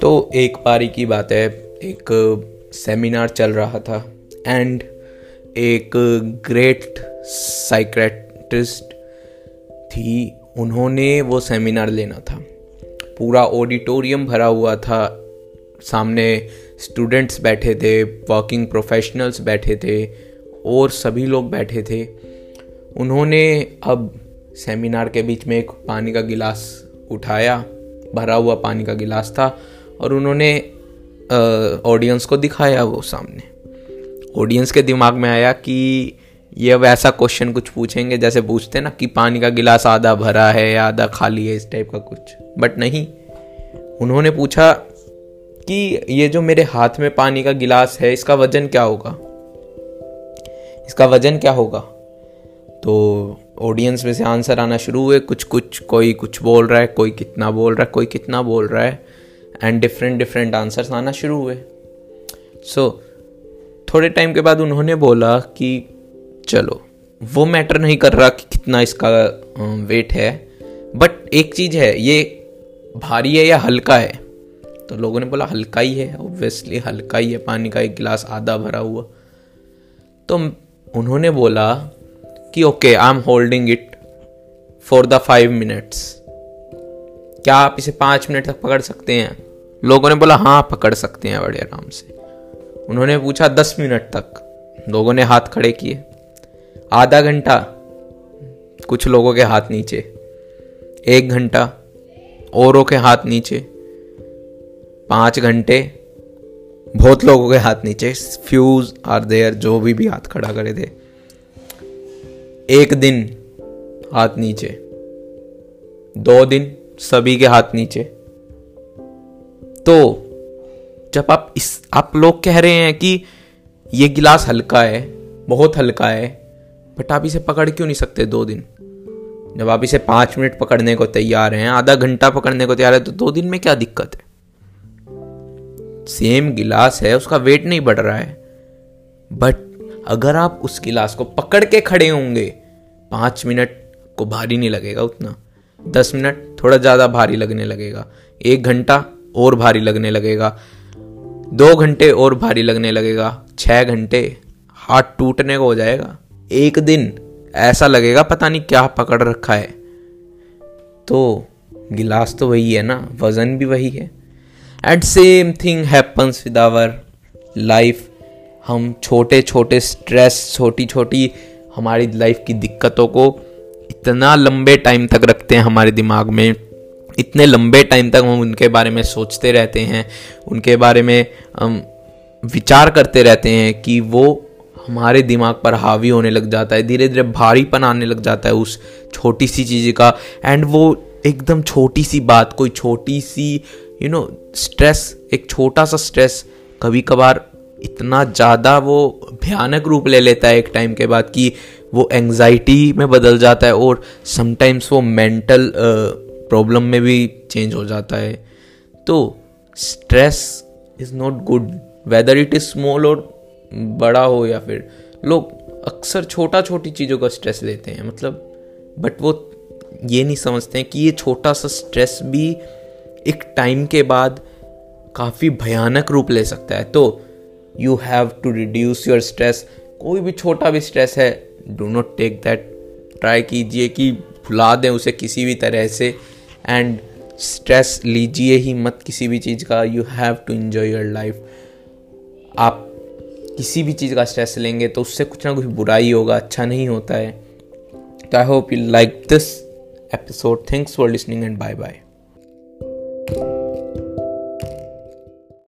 तो एक पारी की बात है, एक सेमिनार चल रहा था एंड एक ग्रेट साइकियाट्रिस्ट थी, उन्होंने वो सेमिनार लेना था। पूरा ऑडिटोरियम भरा हुआ था, सामने स्टूडेंट्स बैठे थे, वर्किंग प्रोफेशनल्स बैठे थे और सभी लोग बैठे थे। उन्होंने अब सेमिनार के बीच में एक पानी का गिलास उठाया, भरा हुआ पानी का गिलास था, और उन्होंने ऑडियंस को दिखाया। वो सामने ऑडियंस के दिमाग में आया कि ये वैसा क्वेश्चन कुछ पूछेंगे जैसे पूछते ना कि पानी का गिलास आधा भरा है या आधा खाली है, इस टाइप का कुछ। बट नहीं, उन्होंने पूछा कि ये जो मेरे हाथ में पानी का गिलास है इसका वजन क्या होगा, इसका वजन क्या होगा। तो ऑडियंस में से आंसर आना शुरू हुए, कुछ कुछ, कोई कुछ बोल रहा है, कोई कितना बोल रहा है, कोई कितना बोल रहा है, एंड डिफरेंट आंसर्स आना शुरू हुए। थोड़े टाइम के बाद उन्होंने बोला कि चलो वो मैटर नहीं कर रहा कि कितना इसका वेट है, बट एक चीज़ है, ये भारी है या हल्का है। तो लोगों ने बोला हल्का ही है, ऑब्वियसली हल्का ही है, पानी का एक गिलास आधा भरा हुआ। तो उन्होंने बोला कि okay, I am holding it for the 5 minutes, क्या आप इसे 5 मिनट तक पकड़ सकते हैं? लोगों ने बोला हाँ पकड़ सकते हैं, बड़े आराम से। उन्होंने पूछा 10 मिनट तक, लोगों ने हाथ खड़े किए। आधा घंटा, कुछ लोगों के हाथ नीचे। 1 घंटा, औरों के हाथ नीचे। 5 घंटे, बहुत लोगों के हाथ नीचे, फ्यूज आर देयर, जो भी हाथ खड़ा करे थे। 1 दिन, हाथ नीचे। 2 दिन, सभी के हाथ नीचे। तो जब आप लोग कह रहे हैं कि ये गिलास हल्का है, बहुत हल्का है, बट आप इसे पकड़ क्यों नहीं सकते 2 दिन? जब आप इसे 5 मिनट पकड़ने को तैयार हैं, आधा घंटा पकड़ने को तैयार है, तो 2 दिन में क्या दिक्कत है? सेम गिलास है, उसका वेट नहीं बढ़ रहा है, बट अगर आप उस गिलास को पकड़ के खड़े होंगे 5 मिनट को भारी नहीं लगेगा उतना, 10 मिनट थोड़ा ज़्यादा भारी लगने लगेगा, 1 घंटा और भारी लगने लगेगा, 2 घंटे और भारी लगने लगेगा, 6 घंटे, हाथ टूटने को हो जाएगा। 1 दिन ऐसा लगेगा पता नहीं क्या पकड़ रखा है। तो गिलास तो वही है ना, वज़न भी वही है। And same thing happens with our life. हम छोटे छोटे स्ट्रेस, छोटी छोटी हमारी लाइफ की दिक्कतों को इतना लंबे टाइम तक रखते हैं हमारे दिमाग में, इतने लंबे टाइम तक हम उनके बारे में सोचते रहते हैं, उनके बारे में विचार करते रहते हैं कि वो हमारे दिमाग पर हावी होने लग जाता है, धीरे धीरे भारीपन आने लग जाता है उस छोटी सी चीज़ का। एंड वो एकदम छोटी सी बात, कोई छोटी सी स्ट्रेस, एक छोटा सा स्ट्रेस कभी कभार इतना ज़्यादा वो भयानक रूप ले लेता है एक टाइम के बाद कि वो एंग्जाइटी में बदल जाता है और समटाइम्स वो मेंटल प्रॉब्लम में भी चेंज हो जाता है। तो stress is not good, whether it is small और बड़ा हो या फिर लोग अक्सर छोटी चीज़ों का स्ट्रेस लेते हैं, बट वो ये नहीं समझते हैं कि ये छोटा सा स्ट्रेस भी एक टाइम के बाद काफ़ी भयानक रूप ले सकता है। तो You have to reduce your stress. कोई भी छोटा भी स्ट्रेस है, do not take that, try कीजिए कि भुला दें उसे किसी भी तरह से, एंड स्ट्रेस लीजिए ही मत किसी भी चीज़ का। You have to enjoy your life. आप किसी भी चीज़ का स्ट्रेस लेंगे तो उससे कुछ ना कुछ बुरा ही होगा, अच्छा नहीं होता है। तो I hope you like this episode, thanks for listening and bye bye.